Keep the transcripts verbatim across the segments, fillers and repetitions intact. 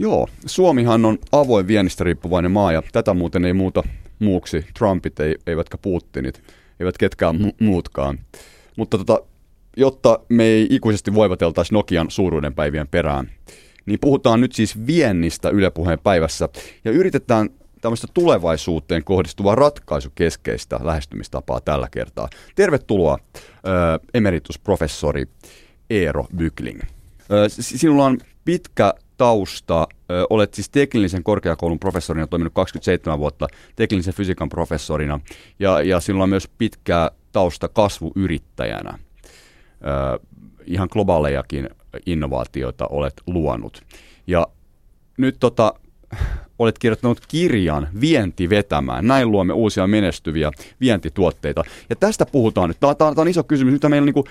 Joo, Suomihan on avoin viennistä riippuvainen maa ja tätä muuten ei muuta muuksi. Trumpit ei, eivätkä Putinit, eivät ketkään mu- muutkaan. Mutta tota, jotta me ei ikuisesti voivateltaisi Nokian suuruuden päivien perään, niin puhutaan nyt siis viennistä Yle Puheen päivässä ja yritetään tämmöistä tulevaisuuteen kohdistuvaa ratkaisukeskeistä lähestymistapaa tällä kertaa. Tervetuloa äh, emeritusprofessori Eero Byckling. Äh, sinulla on pitkä tausta. Olet siis teknillisen korkeakoulun professorina, toiminut kaksikymmentäseitsemän vuotta teknillisen fysiikan professorina, ja, ja sinulla on myös pitkä tausta kasvuyrittäjänä. Ö, ihan globaalejakin innovaatioita olet luonut. Ja nyt tota, olet kirjoittanut kirjan Vienti vetämään. Näin luomme uusia menestyviä vientituotteita. Ja tästä puhutaan nyt. Tämä, tämä on iso kysymys. Nyt meillä on niin kuin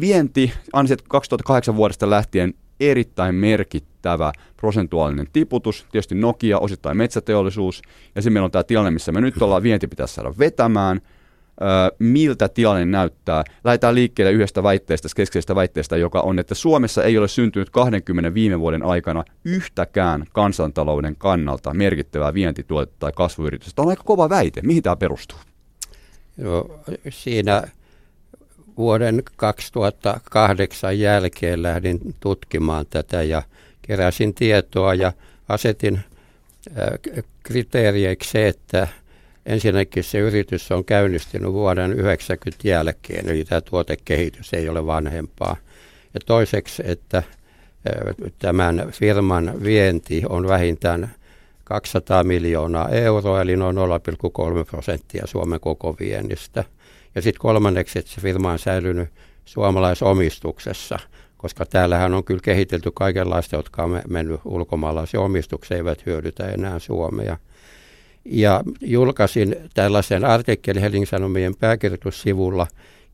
vienti ansiot kaksituhattakahdeksan vuodesta lähtien erittäin merkittävä prosentuaalinen tiputus, tietysti Nokia, osittain metsäteollisuus, ja sitten meillä on tämä tilanne, missä me nyt ollaan, vienti pitäisi saada vetämään. Öö, miltä tilanne näyttää? Lähdetään liikkeelle yhdestä väitteestä, keskeisestä väitteestä, joka on, että Suomessa ei ole syntynyt kaksikymmentä viime vuoden aikana yhtäkään kansantalouden kannalta merkittävää vientituotetta tai kasvuyritystä. Tämä on aika kova väite. Mihin tämä perustuu? Joo, siinä... Vuoden kaksituhattakahdeksan jälkeen lähdin tutkimaan tätä ja keräsin tietoa ja asetin kriteerieksi se, että ensinnäkin se yritys on käynnistynyt vuoden yhdeksänkymmentä jälkeen, eli tämä tuotekehitys ei ole vanhempaa. Ja toiseksi, että tämän firman vienti on vähintään kaksisataa miljoonaa euroa, eli noin nolla pilkku kolme prosenttia Suomen koko viennistä. Ja sitten kolmanneksi, että se firma on säilynyt suomalaisomistuksessa, koska täällähän on kyllä kehitelty kaikenlaista, jotka on mennyt ulkomaalaisen omistukseen, eivät hyödytä enää Suomea. Ja julkaisin tällaisen artikkelin Helsingin Sanomien pääkirjoitussivulla,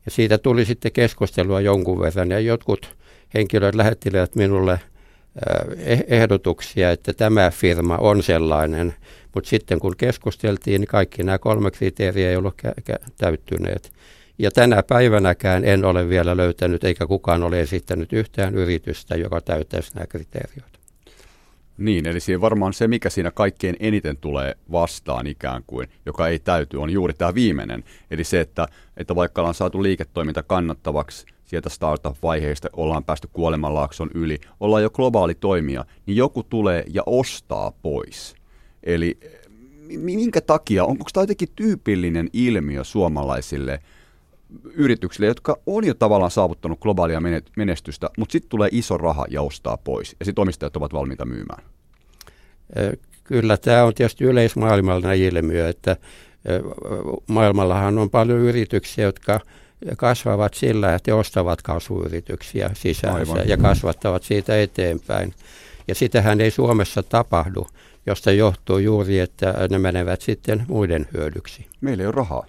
ja siitä tuli sitten keskustelua jonkun verran, ja jotkut henkilöt lähettivät minulle ehdotuksia, että tämä firma on sellainen, mutta sitten kun keskusteltiin, niin kaikki nämä kolme kriteeriä ei ollut kä- kä- täyttyneet. Ja tänä päivänäkään en ole vielä löytänyt, eikä kukaan ole esittänyt yhtään yritystä, joka täyttäisi nämä kriteeriot. Niin, eli siinä varmaan se, mikä siinä kaikkein eniten tulee vastaan ikään kuin, joka ei täyty, on juuri tämä viimeinen. Eli se, että, että vaikka ollaan saatu liiketoiminta kannattavaksi, sieltä startup-vaiheista ollaan päästy kuolemanlaakson yli, ollaan jo globaali toimija, niin joku tulee ja ostaa pois. Eli minkä takia, onko tämä jotenkin tyypillinen ilmiö suomalaisille yrityksille, jotka on jo tavallaan saavuttanut globaalia menestystä, mutta sitten tulee iso raha ja ostaa pois, ja sitten omistajat ovat valmiita myymään? Kyllä, tämä on tietysti yleismaailmallinen ilmiö, että maailmallahan on paljon yrityksiä, jotka kasvavat sillä, että ostavat kasvuyrityksiä sisäänsä Aivan. ja kasvattavat siitä eteenpäin. Ja sitähän ei Suomessa tapahdu, josta johtuu juuri, että ne menevät sitten muiden hyödyksi. Meillä ei ole rahaa.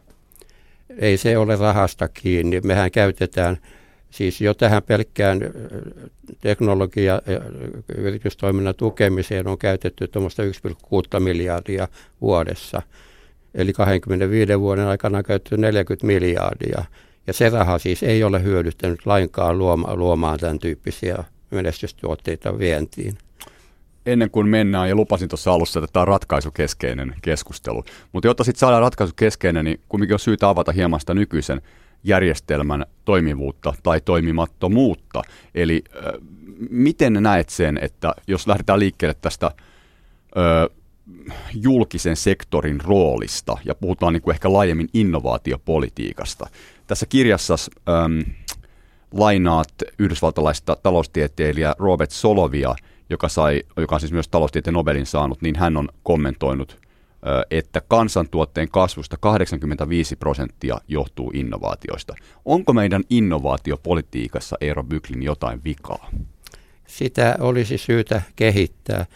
Ei se ole rahasta kiinni. Mehän käytetään siis jo tähän pelkkään teknologia- ja yritystoiminnan tukemiseen on käytetty tuommoista yksi pilkku kuusi miljardia vuodessa. Eli kaksikymmentäviiden vuoden aikana on käytetty neljäkymmentä miljardia. Ja se raha siis ei ole hyödyttänyt lainkaan luomaan, luomaan tämän tyyppisiä menestystuotteita vientiin. Ennen kuin mennään, ja lupasin tuossa alussa, että tämä on ratkaisukeskeinen keskustelu. Mutta jotta sitten saadaan ratkaisukeskeinen, niin kumminkin on syytä avata hieman sitä nykyisen järjestelmän toimivuutta tai toimimattomuutta. Eli äh, miten näet sen, että jos lähdetään liikkeelle tästä äh, julkisen sektorin roolista, ja puhutaan niin kuin ehkä laajemmin innovaatiopolitiikasta. Tässä kirjassa ähm, lainaat yhdysvaltalaista taloustieteilijä Robert Solovia, joka, sai, joka on siis myös taloustieteen Nobelin saanut, niin hän on kommentoinut, äh, että kansantuotteen kasvusta kahdeksankymmentäviisi prosenttia johtuu innovaatioista. Onko meidän innovaatiopolitiikassa, Eero Byckling, jotain vikaa? Sitä olisi syytä kehittää.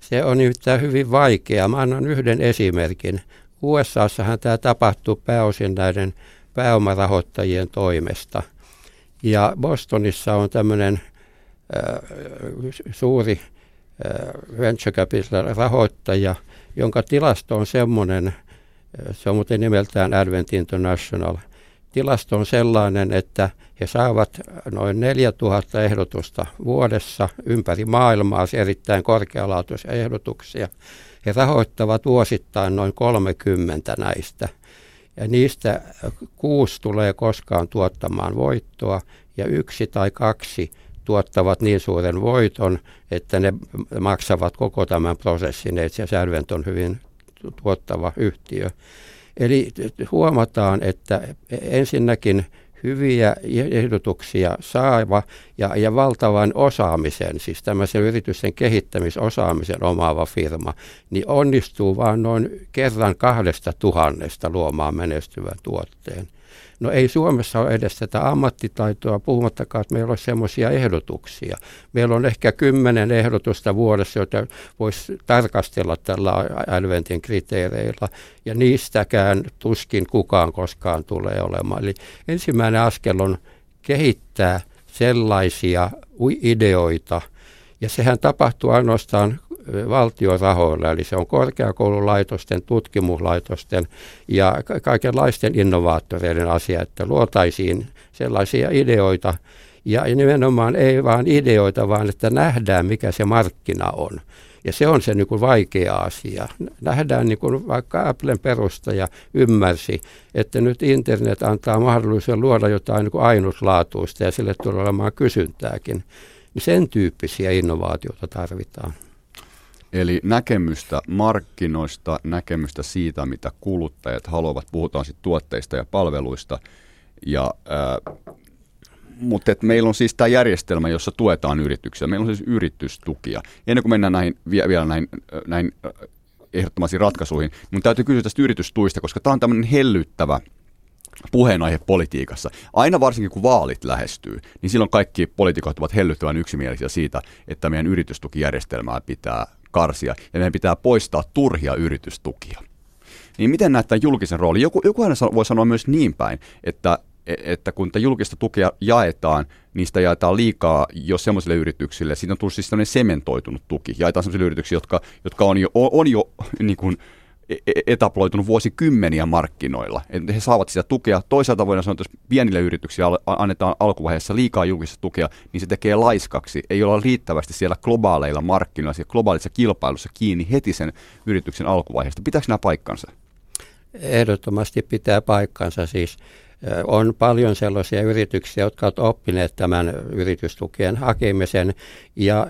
Se on nimittäin hyvin vaikeaa. Mä annan yhden esimerkin. U S A:ssahan tämä tapahtuu pääosin näiden pääomarahoittajien toimesta. Ja Bostonissa on tämmöinen äh, suuri äh, venture capital-rahoittaja, jonka tilasto on semmoinen, se on muuten nimeltään Advent International, tilasto on sellainen, että he saavat noin neljätuhatta ehdotusta vuodessa ympäri maailmaa, erittäin korkealaatuisia ehdotuksia. He rahoittavat vuosittain noin kolmekymmentä näistä. Ja niistä kuusi tulee koskaan tuottamaan voittoa ja yksi tai kaksi tuottavat niin suuren voiton, että ne maksavat koko tämän prosessin. Itse asiassa Advent on hyvin tuottava yhtiö. Eli huomataan, että ensinnäkin hyviä ehdotuksia saava ja, ja valtavan osaamisen, siis tämmöisen yritysten kehittämisosaamisen omaava firma, niin onnistuu vain noin kerran kahdesta tuhannesta luomaan menestyvän tuotteen. No ei Suomessa ole edes tätä ammattitaitoa, puhumattakaan, että meillä on semmoisia ehdotuksia. Meillä on ehkä kymmenen ehdotusta vuodessa, joita voisi tarkastella tällä Adventin kriteereillä, ja niistäkään tuskin kukaan koskaan tulee olemaan. Eli ensimmäinen askel on kehittää sellaisia ideoita, ja sehän tapahtuu ainoastaan valtiorahoilla, eli se on korkeakoululaitosten, tutkimuslaitosten ja kaikenlaisten innovaattoreiden asia, että luotaisiin sellaisia ideoita, ja nimenomaan ei vain ideoita, vaan että nähdään, mikä se markkina on. Ja se on se niin kuin vaikea asia. Nähdään, niin kuin vaikka Applen perustaja ymmärsi, että nyt internet antaa mahdollisuuden luoda jotain niin kuin ainutlaatuista, ja sille tulee olemaan kysyntääkin. Sen tyyppisiä innovaatioita tarvitaan. Eli näkemystä markkinoista, näkemystä siitä, mitä kuluttajat haluavat. Puhutaan sitten tuotteista ja palveluista. Ja, äh, mutta et meillä on siis tämä järjestelmä, jossa tuetaan yrityksiä. Meillä on siis yritystukia. Ennen kuin mennään näihin, vielä näihin, näihin ehdottomasti ratkaisuihin, mun täytyy kysyä tästä yritystuista, koska tämä on tämmöinen hellyttävä puheenaihe politiikassa. Aina varsinkin kun vaalit lähestyy, niin silloin kaikki poliitikot ovat hellyttävän yksimielisiä siitä, että meidän yritystukijärjestelmää pitää karsia ja meidän pitää poistaa turhia yritystukia. Niin miten näyttää julkisen rooli? Joku, joku aina voi sanoa myös niin päin, että, että kun julkista tukea jaetaan, niistä jaetaan liikaa jo semmoisille yrityksille. Siitä on tullut siis tämmöinen sementoitunut tuki. Jaetaan semmoisille yrityksille, jotka, jotka on jo, on jo niin kuin etabloitunut vuosikymmeniä markkinoilla. Että he saavat sitä tukea. Toisaalta voidaan sanoa, että jos pienille yrityksille annetaan alkuvaiheessa liikaa julkista tukea, niin se tekee laiskaksi. Ei olla riittävästi siellä globaaleilla markkinoilla, siellä globaalissa kilpailussa kiinni heti sen yrityksen alkuvaiheesta. Pitääkö nämä paikkansa? Ehdottomasti pitää paikkansa. Siis on paljon sellaisia yrityksiä, jotka ovat oppineet tämän yritystukien hakemisen, ja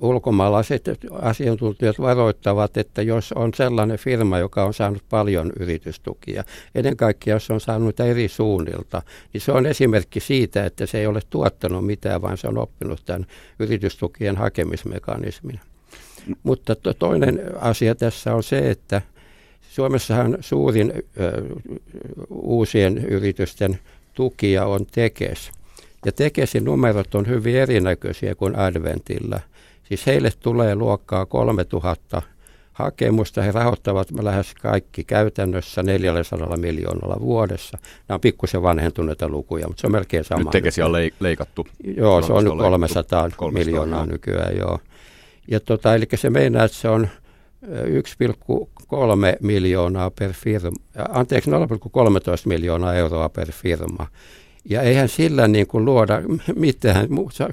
ulkomaalaiset asiantuntijat varoittavat, että jos on sellainen firma, joka on saanut paljon yritystukia, ennen kaikkea jos on saanut eri suunnilta, niin se on esimerkki siitä, että se ei ole tuottanut mitään, vaan se on oppinut tämän yritystukien hakemismekanismin. Mutta to- toinen asia tässä on se, että Suomessahan suurin ö, uusien yritysten tukija on Tekes. Ja Tekesin numerot on hyvin erinäköisiä kuin Adventilla. Siis heille tulee luokkaa kolmetuhatta hakemusta. He rahoittavat lähes kaikki käytännössä neljäsataa miljoonalla vuodessa. Nämä on pikkusen vanhentuneita lukuja, mutta se on melkein sama. Nyt Tekesiä on leikattu. Joo, se on nyt kolmesataa miljoonaa nykyään. Joo. Ja tota, eli se meinaa, että se on yksi pilkku kolme miljoonaa per firma, anteeksi nolla pilkku kolmetoista miljoonaa euroa per firma. Ja eihän sillä niin kuin luoda mitään,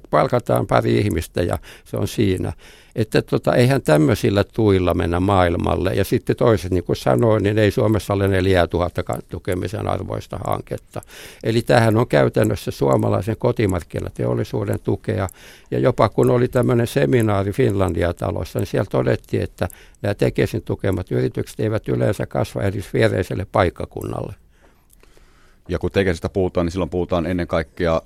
palkataan pari ihmistä ja se on siinä. Että tota, eihän tämmöisillä tuilla mennä maailmalle. Ja sitten toiset, niin kuin sanoin, niin ei Suomessa ole neljätuhatta tukemisen arvoista hanketta. Eli tämähän on käytännössä suomalaisen kotimarkkinateollisuuden tukea. Ja jopa kun oli tämmöinen seminaari Finlandia-talossa, niin siellä todettiin, että nämä Tekesin tukemat yritykset eivät yleensä kasva edes viereiselle paikkakunnalle. Ja kun Tekesistä puhutaan, niin silloin puhutaan ennen kaikkea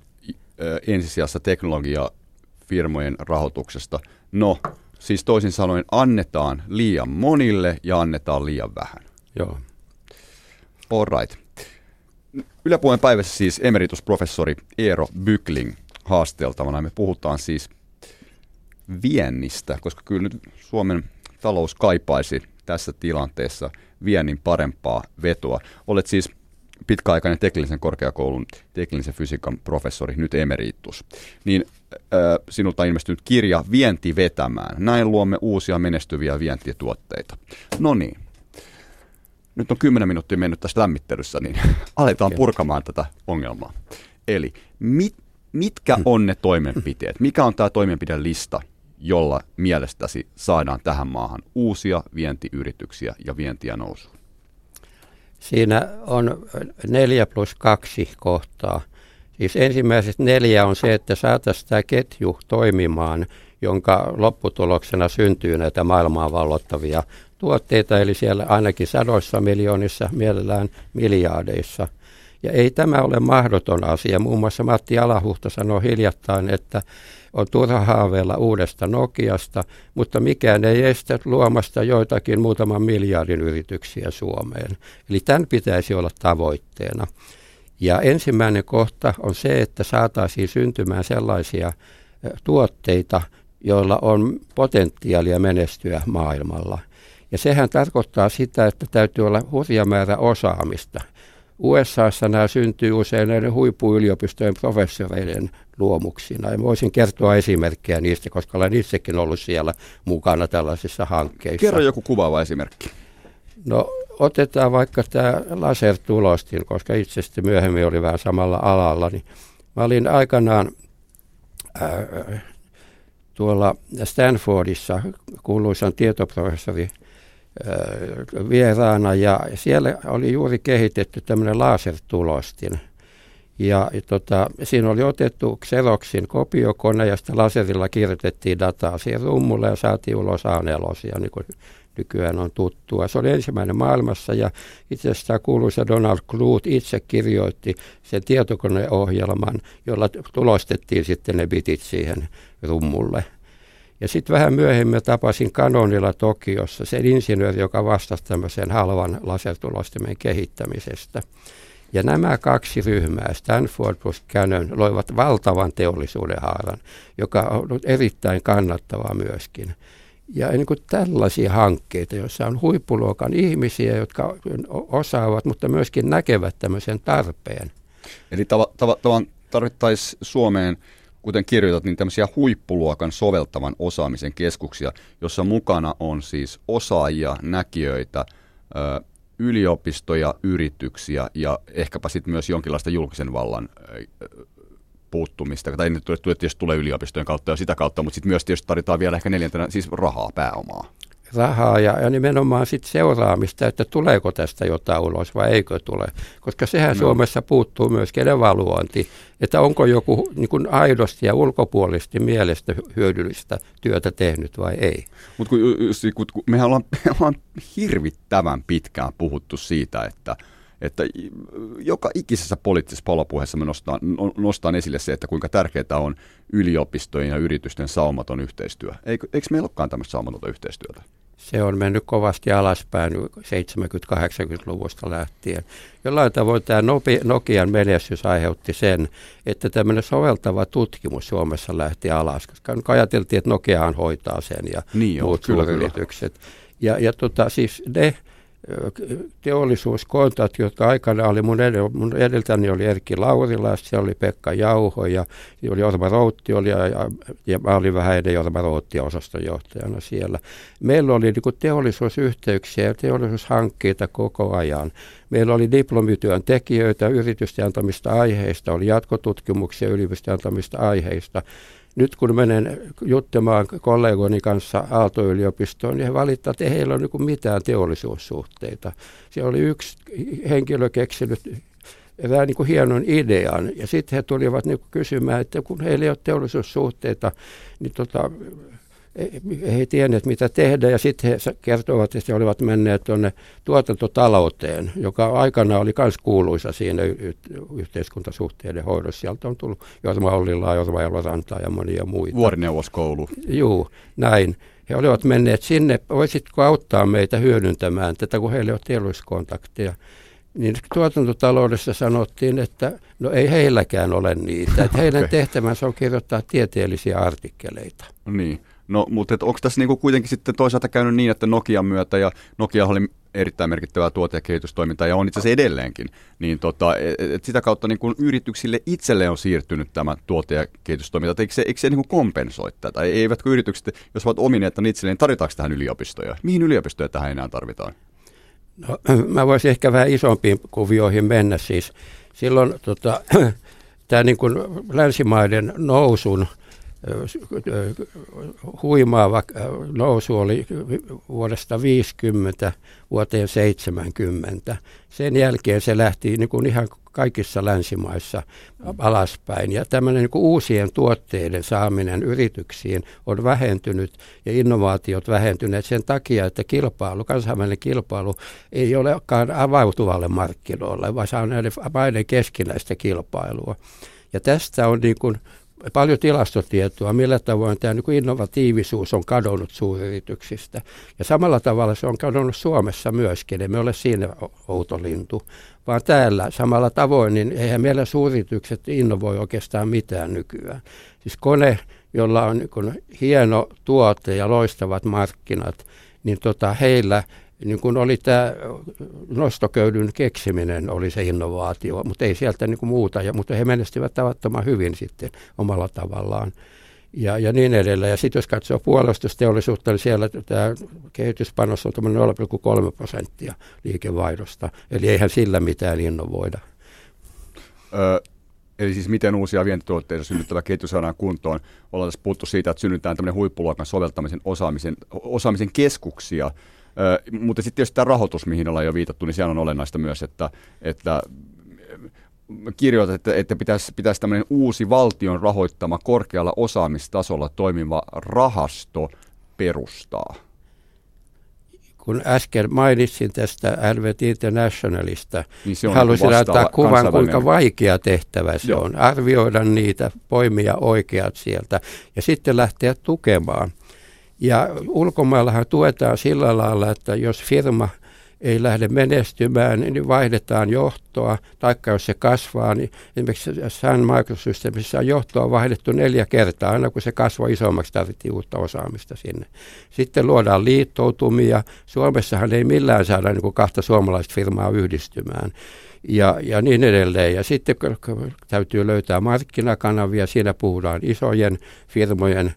ensisijassa teknologiafirmojen rahoituksesta. No, siis toisin sanoen annetaan liian monille ja annetaan liian vähän. Joo. All right. Yle Puheen Päivässä siis emeritusprofessori Eero Byckling haasteltavana. Me puhutaan siis viennistä, koska kyllä nyt Suomen talous kaipaisi tässä tilanteessa viennin parempaa vetoa. Olet siis pitkäaikainen teknillisen korkeakoulun teknillisen fysiikan professori, nyt emeritus, niin äh, sinulta on ilmestynyt kirja Vienti vetämään. Näin luomme uusia menestyviä vientituotteita. No niin, nyt on kymmenen minuuttia mennyt tässä lämmittelyssä, niin aletaan purkamaan tätä ongelmaa. Eli mit, mitkä on ne toimenpiteet? Mikä on tämä toimenpidelista, jolla mielestäsi saadaan tähän maahan uusia vientiyrityksiä ja vientiä nousuun? Siinä on neljä plus kaksi kohtaa. Siis ensimmäiset neljä on se, että saataisiin tämä ketju toimimaan, jonka lopputuloksena syntyy näitä maailmaa vallottavia tuotteita, eli siellä ainakin sadoissa miljoonissa, mielellään miljardeissa. Ja ei tämä ole mahdoton asia. Muun muassa Matti Alahuhta sanoi hiljattain, että on turha haaveilla uudesta Nokiasta, mutta mikään ei estä luomasta joitakin muutaman miljardin yrityksiä Suomeen. Eli tämän pitäisi olla tavoitteena. Ja ensimmäinen kohta on se, että saataisiin syntymään sellaisia tuotteita, joilla on potentiaalia menestyä maailmalla. Ja sehän tarkoittaa sitä, että täytyy olla hurja määrä osaamista. U S A:ssa nämä syntyy usein näiden huippuyliopistojen professoreiden luomuksina. Ja voisin kertoa esimerkkejä niistä, koska olen itsekin ollut siellä mukana tällaisissa hankkeissa. Kerro joku kuvaava esimerkki. No otetaan vaikka tämä lasertulostin, koska itse sitten myöhemmin oli vähän samalla alalla. Niin mä olin aikanaan äh, tuolla Stanfordissa kuuluisan tietoprofessori äh, vieraana, ja siellä oli juuri kehitetty tämmöinen lasertulostin. Ja tota, siinä oli otettu Xeroxin kopiokone, ja sitten laserilla kirjoitettiin dataa siihen rummulle ja saatiin ulos A neljä, niin kuin nykyään on tuttua. Se oli ensimmäinen maailmassa, ja itse asiassa kuuluisa Donald Clout itse kirjoitti sen tietokoneohjelman, jolla tulostettiin sitten ne bitit siihen rummulle. Ja sitten vähän myöhemmin tapasin Canonilla Tokiossa sen insinööri, joka vastasi tämmöisen halvan lasertulostimen kehittämisestä. Ja nämä kaksi ryhmää, Stanford plus Canon, loivat valtavan teollisuuden haaran, joka on ollut erittäin kannattavaa myöskin. Ja niin kuin tällaisia hankkeita, joissa on huippuluokan ihmisiä, jotka osaavat, mutta myöskin näkevät tämmöisen tarpeen. Eli tav- tav- tav- tarvittaisiin Suomeen, kuten kirjoitat, niin tämmöisiä huippuluokan soveltavan osaamisen keskuksia, jossa mukana on siis osaajia, näkijöitä, ö- yliopistoja, yrityksiä ja ehkäpä sitten myös jonkinlaista julkisen vallan puuttumista. Tai ne tietysti tulee yliopistojen kautta ja sitä kautta, mutta sitten myös tietysti tarvitaan vielä ehkä neljäntenä siis rahaa, pääomaa. Rahaa ja, ja nimenomaan sitten seuraamista, että tuleeko tästä jotain ulos vai eikö tule. Koska sehän no. Suomessa puuttuu myös evaluointi, että onko joku niin kuin aidosti ja ulkopuolisesti mielestä hyödyllistä työtä tehnyt vai ei. Mutta kun, kun, kun mehän ollaan, me ollaan hirvittävän pitkään puhuttu siitä, että, että joka ikisessä poliittisessa palopuheessa me nostaan, nostaan esille se, että kuinka tärkeää on yliopistojen ja yritysten saumaton yhteistyö. Eikö, eikö meillä olekaan tämmöistä saumatonta yhteistyötä? Se on mennyt kovasti alaspäin seitsemänkymmentä-kahdeksankymmentäluvusta lähtien. Jollain tavoin tämä Nokian menestys aiheutti sen, että tämmöinen soveltava tutkimus Suomessa lähti alas, koska ajateltiin, että Nokiahan hoitaa sen ja niin muut on, kyllä, suuryritykset. Kyllä. Ja, ja tota, siis ne teollisuuskontat, jotka aikana oli, mun, edel, mun edeltäni oli Erkki Laurila, siellä oli Pekka Jauho ja oli Jorma Routti oli, ja, ja, ja mä olin vähän ennen Jorma Routtia osastonjohtajana siellä. Meillä oli niin kuin teollisuusyhteyksiä ja teollisuushankkeita koko ajan. Meillä oli diplomityön tekijöitä, yritysten antamista aiheista, oli jatkotutkimuksia yliopistojen antamista aiheista. Nyt kun menen juttemaan kollegoni kanssa Aalto-yliopistoon, niin he valittavat, että heillä ei ole niin mitään teollisuussuhteita. Siellä oli yksi henkilö keksinyt erään niin hienon idean, ja sitten he tulivat niin kysymään, että kun heillä ei ole teollisuussuhteita, niin tota, he ei tienneet, mitä tehdä, ja sitten he kertovat, että he olivat menneet tuonne tuotantotalouteen, joka aikana oli myös kuuluisa siinä yhteiskuntasuhteiden hoidossa. Sieltä on tullut Jorma Ollilaa, Jorma Elorantaa ja monia muita. Vuorineuvoskoulu. Juu, näin. He olivat menneet sinne, voisitko auttaa meitä hyödyntämään tätä, kun heillä ei ole teollisuuskontakteja. Niin tuotantotaloudessa sanottiin, että no ei heilläkään ole niitä. Että heidän okay. tehtävänsä on kirjoittaa tieteellisiä artikkeleita. Niin. No, mutta onko tässä niinku kuitenkin sitten toisaalta käynyt niin, että Nokian myötä, ja Nokia oli erittäin merkittävää tuote- ja kehitystoimintaa, ja on itse asiassa edelleenkin, niin tota, et sitä kautta niinku yrityksille itselleen on siirtynyt tämä tuote- ja kehitystoiminta. Eikö se, eikö se niinku kompensoi tätä? Eivätkö yritykset, jos ovat omineet, niin itselleen tarvitaanko tähän yliopistoja? Mihin yliopistoja tähän enää tarvitaan? No, mä voisin ehkä vähän isompiin kuvioihin mennä siis. Silloin tota, tämä niin kuin länsimaiden nousun huimaava nousu oli vuodesta viisikymmentä vuoteen seitsemänkymmentä. Sen jälkeen se lähti niin kuin ihan kaikissa länsimaissa alaspäin. Ja tämmöinen niin kuin uusien tuotteiden saaminen yrityksiin on vähentynyt ja innovaatiot vähentyneet sen takia, että kilpailu, kansainvälinen kilpailu ei olekaan avautuvalle markkinoille, vaan se on näiden maiden keskinäistä kilpailua. Ja tästä on niin kuin paljon tilastotietoa, millä tavoin tämä innovatiivisuus on kadonnut suuryrityksistä. Ja samalla tavalla se on kadonnut Suomessa myöskin, emme ole siinä outolintu, vaan täällä samalla tavoin, niin eihän meillä suuryritykset innovoi oikeastaan mitään nykyään. Siis kone, jolla on niin hieno tuote ja loistavat markkinat, niin tota heillä niin kun oli tämä nostoköydyn keksiminen oli se innovaatio, mutta ei sieltä niin kuin muuta, ja, mutta he menestivät tavattoman hyvin sitten omalla tavallaan ja, ja niin edelleen. Ja sitten jos katsoo puolustusteollisuutta, niin siellä tämä kehityspanos on nolla pilkku kolme prosenttia liikevaihdosta, eli eihän sillä mitään innovoida. Ö, eli siis miten uusia vientituotteita synnyttävä kehitys saadaan kuntoon? Ollaan tässä puhuttu siitä, että synnytään tämmöinen huippuluokan soveltamisen osaamisen, osaamisen keskuksia. Ö, mutta sitten tietysti tämä rahoitus, mihin ollaan jo viitattu, niin siellä on olennaista myös, että, että kirjoitat, että, että pitäisi, pitäisi tämmöinen uusi valtion rahoittama korkealla osaamistasolla toimiva rahasto perustaa. Kun äsken mainitsin tästä Advent Internationalista, niin haluaisin antaa kuvan, kuinka vaikea tehtävä se Joo. on. Arvioida niitä, poimia oikeat sieltä ja sitten lähteä tukemaan. Ja ulkomaillahan tuetaan sillä lailla, että jos firma ei lähde menestymään, niin vaihdetaan johtoa, taikka jos se kasvaa, niin esimerkiksi Sun Microsystemsissä johtoa on vaihdettu neljä kertaa, aina kun se kasvoi isommaksi, tarvittiin uutta osaamista sinne. Sitten luodaan liittoutumia. Suomessahan ei millään saada niin kuin kahta suomalaista firmaa yhdistymään. Ja, ja niin edelleen. Ja sitten täytyy löytää markkinakanavia, siinä puhutaan isojen firmojen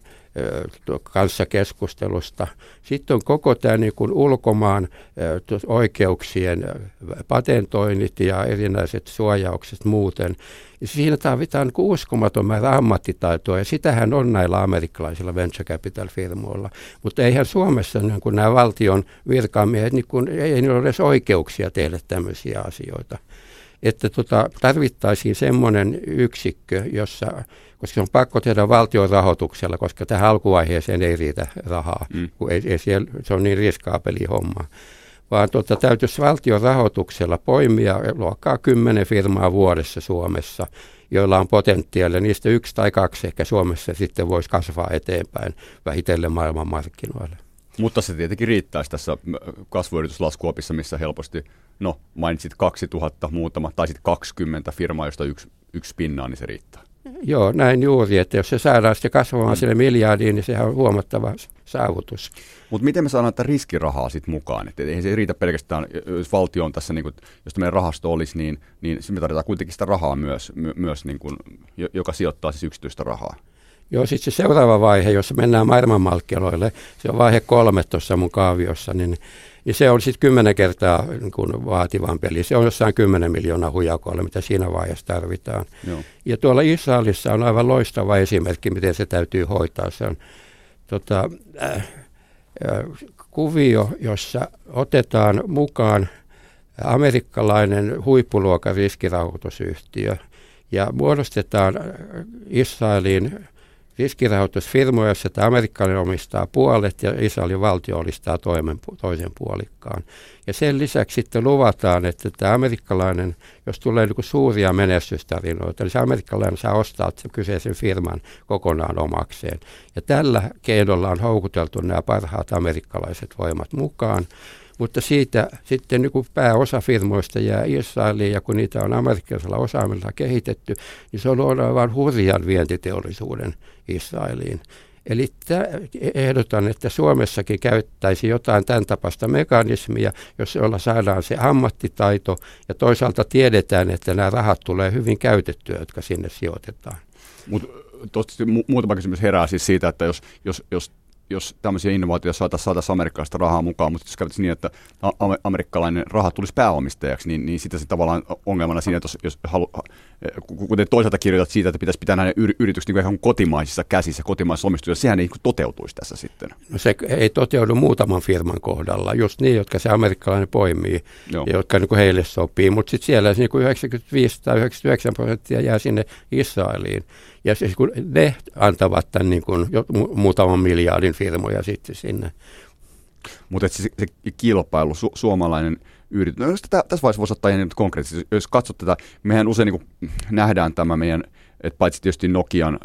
kanssa keskustelusta. Sitten on koko tämä niin kuin ulkomaan oikeuksien patentoinnit ja erinäiset suojaukset muuten. Siinä tarvitaan niin kuin uskomaton määrä ammattitaitoa, ja sitähän on näillä amerikkalaisilla venture capital-firmoilla. Mutta eihän Suomessa niin kuin nämä valtion virkamiehet, niin kuin, ei niillä ole edes oikeuksia tehdä tämmöisiä asioita. Että tota, tarvittaisiin semmoinen yksikkö, jossa, koska se on pakko tehdä valtion rahoituksella, koska tähän alkuvaiheeseen ei riitä rahaa, mm. kun ei, ei siellä, se on niin riskaapeli homma. Vaan tota, täytyisi valtion rahoituksella poimia luokkaa kymmenen firmaa vuodessa Suomessa, joilla on potentiaalia. Niistä yksi tai kaksi ehkä Suomessa sitten voisi kasvaa eteenpäin vähitellen maailmanmarkkinoille. Mutta se tietenkin riittäisi tässä kasvuyrityslaskuopissa, missä helposti, no mainitsit kaksituhatta muutama, tai sitten kaksikymmentä firmaa, josta yksi, yksi pinnaa, niin se riittää. Joo, näin juuri, että jos se saadaan sitten kasvamaan sille miljardiin, niin sehän on huomattava saavutus. Mutta miten me saadaan tätä riskirahaa sitten mukaan? Että eihän se riitä pelkästään, jos valtio on tässä, niin kun, jos meidän rahasto olisi, niin, niin me tarvitaan kuitenkin sitä rahaa myös, myös niin kun, joka sijoittaa siis yksityistä rahaa. Joo, sitten se seuraava vaihe, jossa mennään maailmanmarkkinoille, se on vaihe kolme tuossa mun kaaviossa, niin, niin se on sitten kymmenen kertaa niin kuin vaativampi, eli se on jossain kymmenen miljoonaa hujakoilla, mitä siinä vaiheessa tarvitaan. Joo. Ja tuolla Israelissa on aivan loistava esimerkki, miten se täytyy hoitaa. Se on tota, äh, äh, kuvio, jossa otetaan mukaan amerikkalainen huippuluokan riskirahoitusyhtiö, ja muodostetaan Israelin riskirahoitusfirmoja, jossa tämä amerikkalainen omistaa puolet ja Israelin valtio omistaa toimen, toisen puolikkaan. Ja sen lisäksi sitten luvataan, että tämä amerikkalainen, jos tulee niin kuin suuria menestystarinoita, niin se amerikkalainen saa ostaa kyseisen firman kokonaan omakseen. Ja tällä keinolla on houkuteltu nämä parhaat amerikkalaiset voimat mukaan. Mutta siitä sitten niin kuin pääosa firmoista jää Israeliin, ja kun niitä on amerikkalaisella osaamilla kehitetty, niin se on ollut aivan hurjan vientiteollisuuden Israeliin. Eli ehdotan, että Suomessakin käyttäisi jotain tämän tapaista mekanismia, jolla saadaan se ammattitaito ja toisaalta tiedetään, että nämä rahat tulee hyvin käytettyä, jotka sinne sijoitetaan. Mut, tosti, mu- muutama kysymys herää siis siitä, että jos, jos, jos jos tämmöisiä innovaatioita saataisiin saatais amerikkalaista rahaa mukaan, mutta jos käytäisiin niin, että amerikkalainen raha tulisi pääomistajaksi, niin, niin sitä se tavallaan ongelmana siinä, että jos halu, kuten toisaalta kirjoitat siitä, että pitäisi pitää näiden yritykset niin kuin kotimaisissa käsissä, kotimaisissa omistuksissa, sehän ei toteutuisi tässä sitten. No se ei toteudu muutaman firman kohdalla, just niin, jotka se amerikkalainen poimii, joo, ja jotka niin kuin heille sopii, mutta sitten siellä niin kuin yhdeksänkymmentäviisi tai yhdeksänkymmentäyhdeksän prosenttia jää sinne Israeliin. Ja siis kun ne antavat tämän niin kuin muutaman miljardin firmoja sitten sinne. Mutta se, se kilpailu, su, suomalainen yritys, no, tätä, tässä vaiheessa voisi ottaa ihan nyt konkreettisesti. Jos katsot tätä, mehän usein niin kuin nähdään tämä meidän, että paitsi tietysti Nokian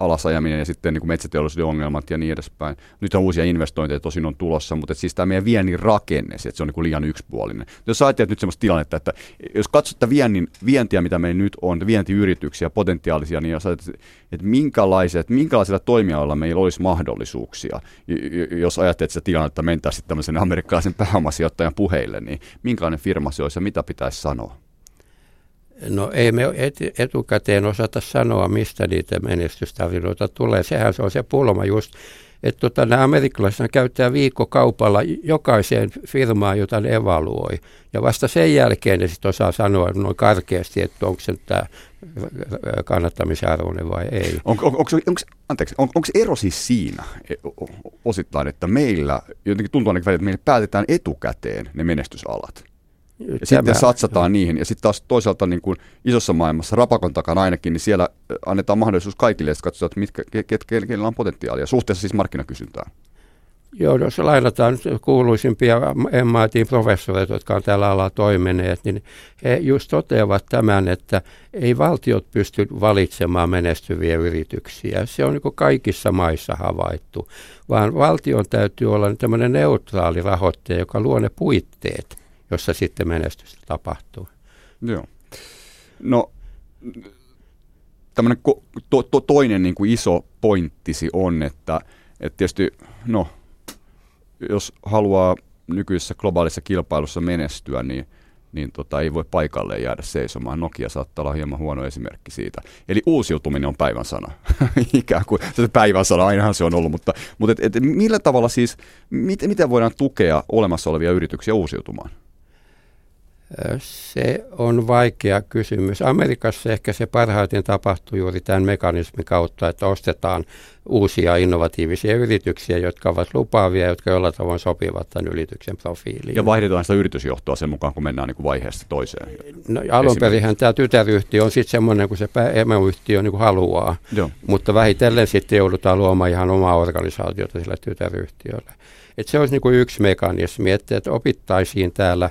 alasajaminen ja sitten niin kuin metsäteollisuuden ongelmat ja niin edespäin. Nyt on uusia investointeja tosin on tulossa, mutta siis tämä meidän viennin rakenne, että se on niin kuin liian yksipuolinen. Jos ajattelet nyt sellaista tilannetta, että jos katsot viennin, vientiä, mitä meillä nyt on, vientiyrityksiä, potentiaalisia, niin jos ajattelet, että minkälaiset, minkälaisilla toimialoilla meillä olisi mahdollisuuksia, jos ajattelet sitä tilannetta, mentäisiin sitten tämmöisen amerikkalaisen pääomasijoittajan puheille, niin minkälainen firma se olisi ja mitä pitäisi sanoa? No ei me etukäteen osata sanoa, mistä niitä menestystarinoita tulee. Sehän se on se pulma just, että tota, nämä amerikkalaiset käyttää viikkokaupalla jokaiseen firmaan, jota ne evaluoi. Ja vasta sen jälkeen ne sitten osaa sanoa noin karkeasti, että onko se tämä kannattamisen arvoinen vai ei. On, on, onko, onko, anteeksi, on, onko ero siis siinä osittain, että meillä, jotenkin tuntuu ainakin välillä, että meillä päätetään etukäteen ne menestysalat? Ja sitten satsataan niihin. Ja sitten taas toisaalta niin kuin isossa maailmassa, rapakon takana ainakin, niin siellä annetaan mahdollisuus kaikille, että katsotaan, mitkä, ketkä, kenellä on potentiaalia, suhteessa siis markkinakysyntään. Joo, jos lainataan kuuluisimpia M I T:n professoreita, jotka on tällä alalla toimineet, niin he just toteavat tämän, että ei valtiot pysty valitsemaan menestyviä yrityksiä. Se on niin kuin kaikissa maissa havaittu, vaan valtion täytyy olla tämmöinen neutraali rahoittaja, joka luo ne puitteet, jossa sitten menestystä tapahtuu. Joo. No, tämmöinen to, to, toinen niin kuin iso pointtisi on, että, että tietysti, no, jos haluaa nykyisessä globaalissa kilpailussa menestyä, niin, niin tota, ei voi paikalleen jäädä seisomaan. Nokia saattaa olla hieman huono esimerkki siitä. Eli uusiutuminen on päivän sana. Ikään kuin se päivän sana, ainahan se on ollut, mutta, mutta et, et, millä tavalla siis, mit, miten voidaan tukea olemassa olevia yrityksiä uusiutumaan? Se on vaikea kysymys. Amerikassa ehkä se parhaiten tapahtuu juuri tämän mekanismin kautta, että ostetaan uusia innovatiivisia yrityksiä, jotka ovat lupaavia, jotka jollain tavoin sopivat tämän yrityksen profiiliin. Ja vaihdetaan sitä yritysjohtoa sen mukaan, kun mennään niin kuin vaiheesta toiseen. No, alun perinhän tämä tytäryhtiö on sitten semmoinen, kun se emäyhtiö niin kuin haluaa, joo, mutta vähitellen sitten joudutaan luomaan ihan omaa organisaatiota sillä tytäryhtiöllä. Et se olisi niin kuin yksi mekanismi, että, että opittaisiin täällä.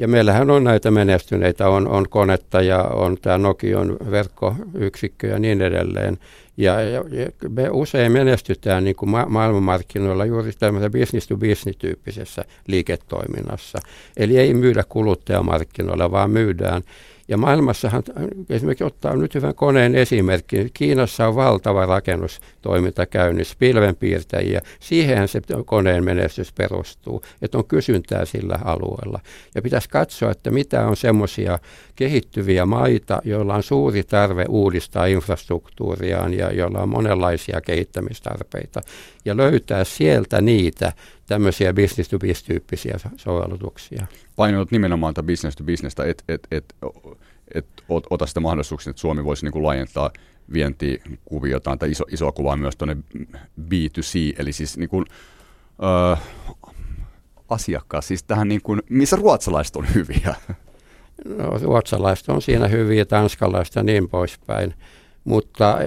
Ja meillähän on näitä menestyneitä, on, on konetta ja on tämä Nokian verkkoyksikkö ja niin edelleen. Ja, ja me usein menestytään niin kuin ma- maailmanmarkkinoilla juuri tämmöisessä business-to-business-tyyppisessä liiketoiminnassa. Eli ei myydä kuluttajamarkkinoilla, vaan myydään. Ja maailmassahan, esimerkiksi ottaa nyt hyvän koneen esimerkki, Kiinassa on valtava rakennustoiminta käynnissä, pilvenpiirtäjiä. Siihenhän se koneen menestys perustuu, että on kysyntää sillä alueella. Ja pitäisi katsoa, että mitä on semmoisia kehittyviä maita, joilla on suuri tarve uudistaa infrastruktuuriaan ja joilla on monenlaisia kehittämistarpeita. Ja löytää sieltä niitä tämmöisiä business-to-business-tyyppisiä sovellutuksia. Painotat nimenomaan tätä business-to-businessta, että et, et, et ota sitä mahdollisuuksia, että Suomi voisi niinku laajentaa vientikuviotaan tai iso, isoa kuvaa myös tuonne B to C, eli siis niinku, ö, asiakkaas, siis tähän niinku, missä ruotsalaiset on hyviä. No, ruotsalaiset on siinä hyviä, tanskalaiset ja niin poispäin. Mutta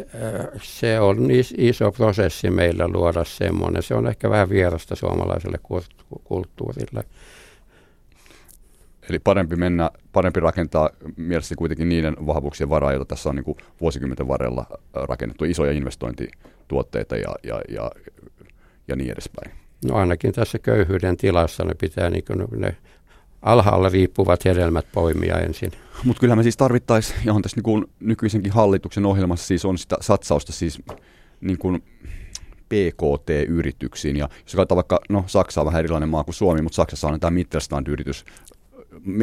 se on iso prosessi meillä luoda semmoinen. Se on ehkä vähän vierasta suomalaiselle kulttuurille. Eli parempi mennä, parempi rakentaa mielessä kuitenkin niiden vahvuuksien varaa, joita tässä on niin kuin vuosikymmenten varrella rakennettu isoja investointituotteita ja, ja, ja, ja niin edespäin. No ainakin tässä köyhyyden tilassa ne pitää niin kuin ne alhaalla riippuvat hedelmät poimia ensin. Mutta kyllähän me siis tarvittaisiin, johon tässä niin nykyisenkin hallituksen ohjelmassa siis on sitä satsausta siis niin kuin P K T-yrityksiin. Ja jos katsotaan vaikka, no Saksa on vähän erilainen maa kuin Suomi, mutta Saksassa on tämä Mittelstand-yritys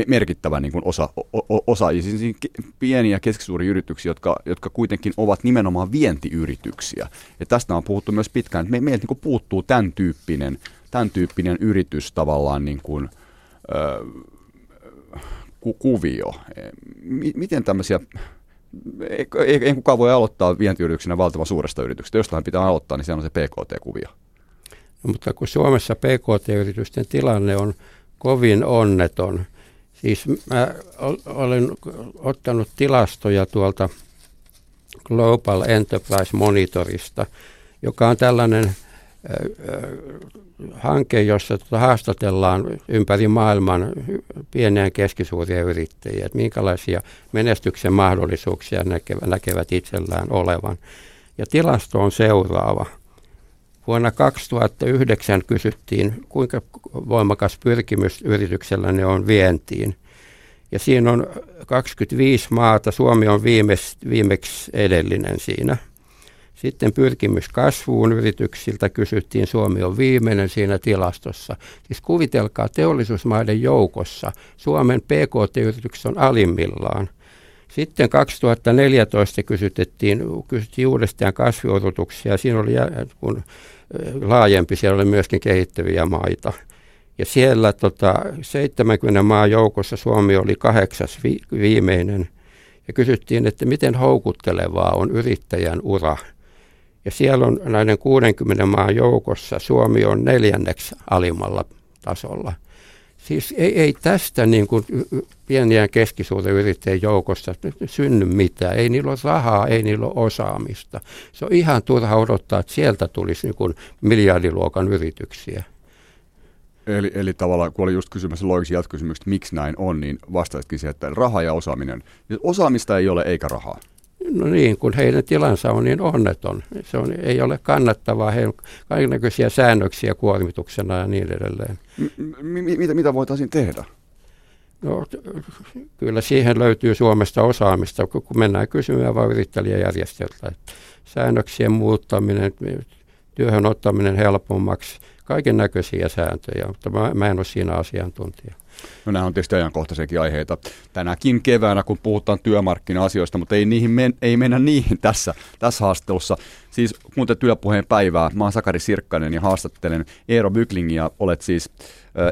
merkittävä niin kuin osa, o, osa siis pieniä ja keskisuuria yrityksiä, jotka, jotka kuitenkin ovat nimenomaan vientiyrityksiä. Ja tästä on puhuttu myös pitkään, että me, meiltä niin kuin puuttuu tämän tyyppinen, tämän tyyppinen yritys tavallaan niin kuin, ö, ku, kuvio. Miten tämmöisiä, ei, ei kukaan voi aloittaa vientiyrityksenä valtavan suuresta yrityksestä, jostain pitää aloittaa, niin se on se P K T-kuvio. No, mutta kun Suomessa P K T-yritysten tilanne on kovin onneton. Siis mä olen ottanut tilastoja tuolta Global Enterprise Monitorista, joka on tällainen hanke, jossa haastatellaan ympäri maailman pieniä ja keskisuuria yrittäjiä, että minkälaisia menestyksen mahdollisuuksia näkevät itsellään olevan. Ja tilasto on seuraava. Vuonna kaksituhattayhdeksän kysyttiin, kuinka voimakas pyrkimys yrityksellä ne on vientiin. Ja siinä on kaksikymmentäviisi maata, Suomi on viimeksi, viimeksi edellinen siinä. Sitten pyrkimys kasvuun yrityksiltä kysyttiin, Suomi on viimeinen siinä tilastossa. Siis kuvitelkaa, teollisuusmaiden joukossa Suomen P K T-yritykset on alimmillaan. Sitten kaksituhattaneljätoista kysytettiin, kysyttiin uudestaan kasviuodotuksia. Siinä oli kun laajempi, siellä oli myöskin kehittyviä maita. Ja siellä tota, seitsemänkymmentä maan joukossa Suomi oli kahdeksas vi- viimeinen. Ja kysyttiin, että miten houkuttelevaa on yrittäjän ura. Ja siellä on näiden kuusikymmentä maan joukossa Suomi on neljänneksi alimmalla tasolla. Siis ei, ei tästä niin kuin pieniä ja keskisuuden yrittäjien joukossa synny mitään. Ei niillä ole rahaa, ei niillä ole osaamista. Se on ihan turha odottaa, että sieltä tulisi niin kuin miljardiluokan yrityksiä. Eli, eli tavallaan, kun oli just kysymässä loiksi jatkokysymykset, miksi näin on, niin vastaisitkin se, että raha ja osaaminen. Osaamista ei ole eikä rahaa. No niin, kun heidän tilansa on niin onneton. Se on, ei ole kannattavaa, heillä on kaikennäköisiä säännöksiä kuormituksena ja niin edelleen. M- mitä, mitä voitaisiin tehdä? No kyllä siihen löytyy Suomesta osaamista, kun mennään kysymään vaan yrittäjäjärjesteltä. Säännöksien muuttaminen, työhön ottaminen helpommaksi, kaikennäköisiä sääntöjä, mutta mä, mä en ole siinä asiantuntija. No nämä on tietysti ajankohtaisiakin aiheita tänäkin keväänä, kun puhutaan työmarkkina-asioista, mutta ei, niihin men- ei mennä niihin tässä, tässä haastattelussa. Siis kuuntelet Yle Puheen päivää. Mä oon Sakari Sirkkanen ja haastattelen Eero Bycklingia. Olet siis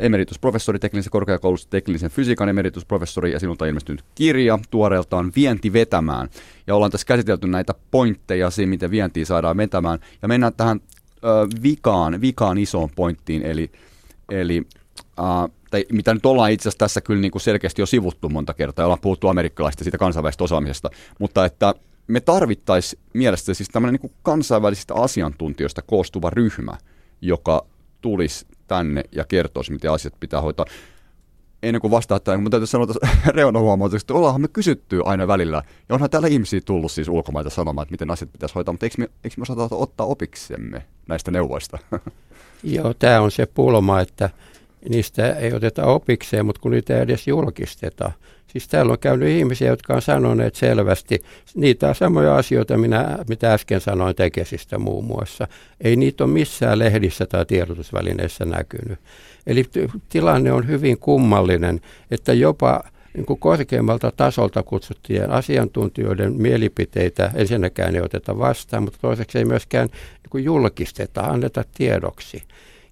emeritusprofessori Teknillisen korkeakoulusta, teknillisen fysiikan emeritusprofessori, ja sinulta on ilmestynyt kirja tuoreeltaan Vienti vetämään. Ja ollaan tässä käsitelty näitä pointteja siihen, miten vientiä saadaan vetämään. Ja mennään tähän ö, vikaan, vikaan isoon pointtiin, eli... eli Uh, tai mitä nyt ollaan itse asiassa tässä kyllä niin kuin selkeästi jo sivuttu monta kertaa, ollaan puhuttu amerikkalaisista siitä kansainvälisestä osaamisesta, mutta että me tarvittaisiin mielestäni siis tämmöinen niin kuin kansainvälisistä asiantuntijoista koostuva ryhmä, joka tulisi tänne ja kertoisi, miten asiat pitää hoitaa. Ennen kuin vastaa tähän, mutta täytyy sanoa tässä reunahuomautuksessa, että ollaanhan me kysyttyä aina välillä, ja onhan täällä ihmisiä tullut siis ulkomailta sanomaan, että miten asiat pitäisi hoitaa, mutta eikö me, eikö me osata ottaa opiksemme näistä neuvoista? Joo, tämä on se pulma, että niistä ei oteta opikseen, mutta kun niitä ei edes julkisteta. Siis täällä on käynyt ihmisiä, jotka on sanoneet selvästi niitä samoja asioita, minä, mitä äsken sanoin Tekesistä muun muassa. Ei niitä ole missään lehdissä tai tiedotusvälineissä näkynyt. Eli tilanne on hyvin kummallinen, että jopa niin kuin korkeammalta tasolta kutsuttujen asiantuntijoiden mielipiteitä ensinnäkään ei oteta vastaan, mutta toiseksi ei myöskään niin kuin julkisteta, anneta tiedoksi.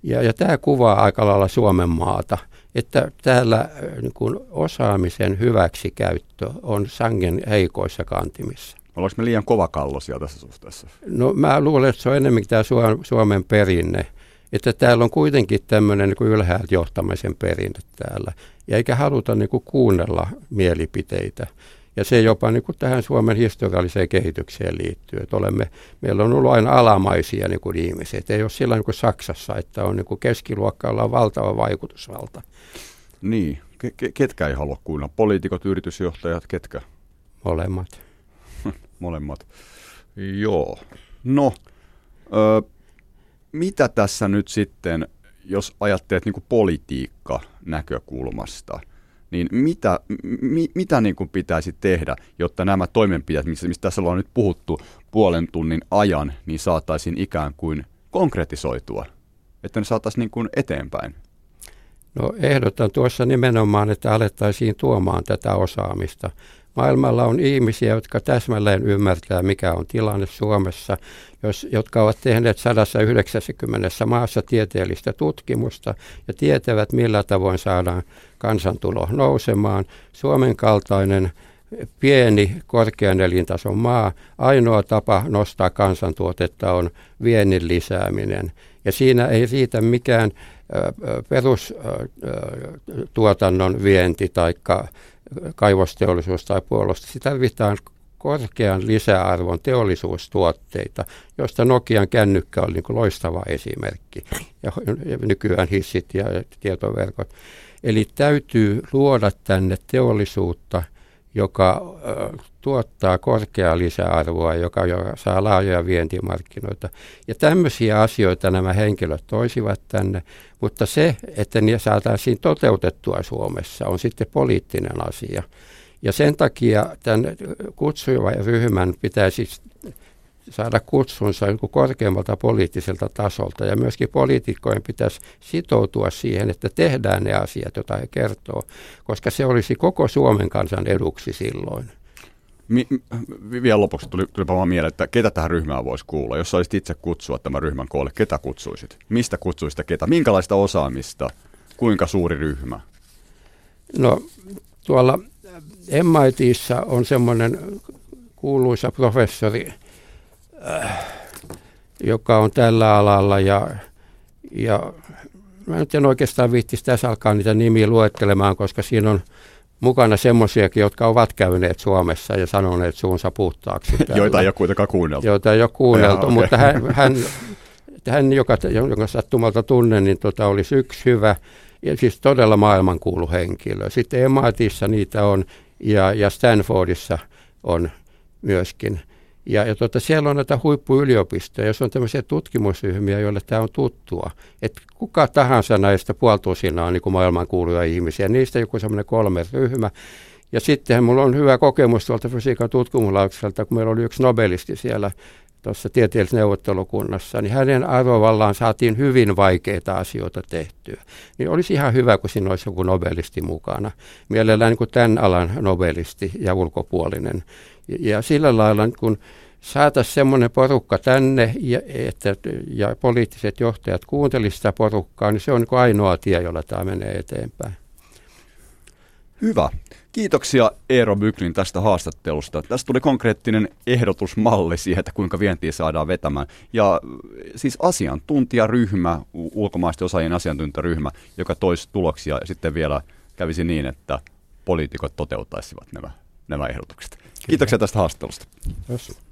Ja, ja tämä kuvaa aika lailla Suomen maata, että täällä niin kuin osaamisen hyväksikäyttö on sangen heikoissa kantimissa. Ollaanko me liian kovakalloisia tässä suhteessa? No mä luulen, että se on enemmänkin tämä Suomen perinne, että täällä on kuitenkin tämmöinen niin kuin ylhäältä johtamisen perinne täällä, ja eikä haluta niin kuin kuunnella mielipiteitä. Ja se jopa niin kuin tähän Suomen historialliseen kehitykseen liittyy, että olemme, meillä on ollut aina alamaisia niin kuin ihmiset. Ei ole sillä niin kuin Saksassa, että on niin kuin keskiluokkailla on valtava vaikutusvalta. Niin, Ke- ketkä ei halua kuunnella? Poliitikot, yritysjohtajat, ketkä? Molemmat. Molemmat, joo. No, ö, mitä tässä nyt sitten, jos ajattelet niin kuin politiikka näkökulmasta, niin mitä, mi, mitä niin kuin pitäisi tehdä, jotta nämä toimenpiteet, mistä, mistä tässä ollaan nyt puhuttu puolen tunnin ajan, niin saataisiin ikään kuin konkretisoitua, että ne saataisiin niin kuin eteenpäin? No ehdotan tuossa nimenomaan, että alettaisiin tuomaan tätä osaamista. Maailmalla on ihmisiä, jotka täsmälleen ymmärtää, mikä on tilanne Suomessa, jos, jotka ovat tehneet sata yhdeksänkymmentä maassa tieteellistä tutkimusta ja tietävät, millä tavoin saadaan kansantulo nousemaan. Suomen kaltainen pieni korkean elintason maa, ainoa tapa nostaa kansantuotetta on viennin lisääminen. Ja siinä ei riitä mikään perustuotannon vienti tai kaivosteollisuus tai puolustus. Tarvitaan korkean lisäarvon teollisuustuotteita, joista Nokian kännykkä oli niin kuin loistava esimerkki. Ja nykyään hissit ja tietoverkot. Eli täytyy luoda tänne teollisuutta, joka tuottaa korkeaa lisäarvoa, joka, joka saa laajoja vientimarkkinoita. Ja tämmöisiä asioita nämä henkilöt toisivat tänne, mutta se, että ne saataisiin toteutettua Suomessa, on sitten poliittinen asia. Ja sen takia tämän kutsuvan ryhmän pitäisi saada kutsunsa korkeammalta poliittiselta tasolta, ja myöskin poliitikkojen pitäisi sitoutua siihen, että tehdään ne asiat, joita he kertoo, koska se olisi koko Suomen kansan eduksi silloin. Mi- vielä lopuksi tuli, tuli vaan mieleen, että ketä tähän ryhmään voisi kuulla, jos olisit itse kutsua tämän ryhmän koolle, ketä kutsuisit? Mistä kutsuisit ja ketä? Minkälaista osaamista? Kuinka suuri ryhmä? No tuolla M I T:ssä on semmoinen kuuluisa professori, joka on tällä alalla, ja, ja mä nyt en oikeastaan viittisi tässä alkaa niitä nimiä luettelemaan, koska siinä on mukana semmoisiakin, jotka ovat käyneet Suomessa ja sanoneet suunsa puhtaaksi. Joita ei ole kuitenkaan kuunneltu. Joita ei ole kuunneltu, Jaa, mutta okay. hän, hän, hän, joka, jonka sattumalta tunnen, niin tota olisi yksi hyvä, ja siis todella maailmankuulu henkilö. Sitten M I T:ssä niitä on, ja, ja Stanfordissa on myöskin. Ja, ja tuota, siellä on näitä huippuyliopistoja, jos on tämmöisiä tutkimusryhmiä, joille tämä on tuttua. Että kuka tahansa näistä puoltuisina on niin kuin maailmankuuluja ihmisiä. Niistä joku semmoinen kolme ryhmä. Ja sittenhän mulla on hyvä kokemus tuolta fysiikan tutkimuslaitokselta, kun meillä oli yksi nobelisti siellä tuossa tieteellisessä neuvottelukunnassa, niin hänen arvovallaan saatiin hyvin vaikeita asioita tehtyä. Niin olisi ihan hyvä, kun siinä olisi joku nobelisti mukana. Mielellään niin kuin tämän alan nobelisti ja ulkopuolinen. Ja sillä lailla, kun saataisiin semmoinen porukka tänne ja, että, ja poliittiset johtajat kuuntelisivat sitä porukkaa, niin se on niin kuin ainoa tie, jolla tämä menee eteenpäin. Hyvä. Kiitoksia Eero Byckling tästä haastattelusta. Tästä tuli konkreettinen ehdotusmalli siihen, että kuinka vientiä saadaan vetämään. Ja siis asiantuntijaryhmä, ulkomaisten osaajien asiantuntijaryhmä, joka toisi tuloksia ja sitten vielä kävisi niin, että poliitikot toteuttaisivat nämä, nämä ehdotukset. Kiitoksia tästä haastattelusta.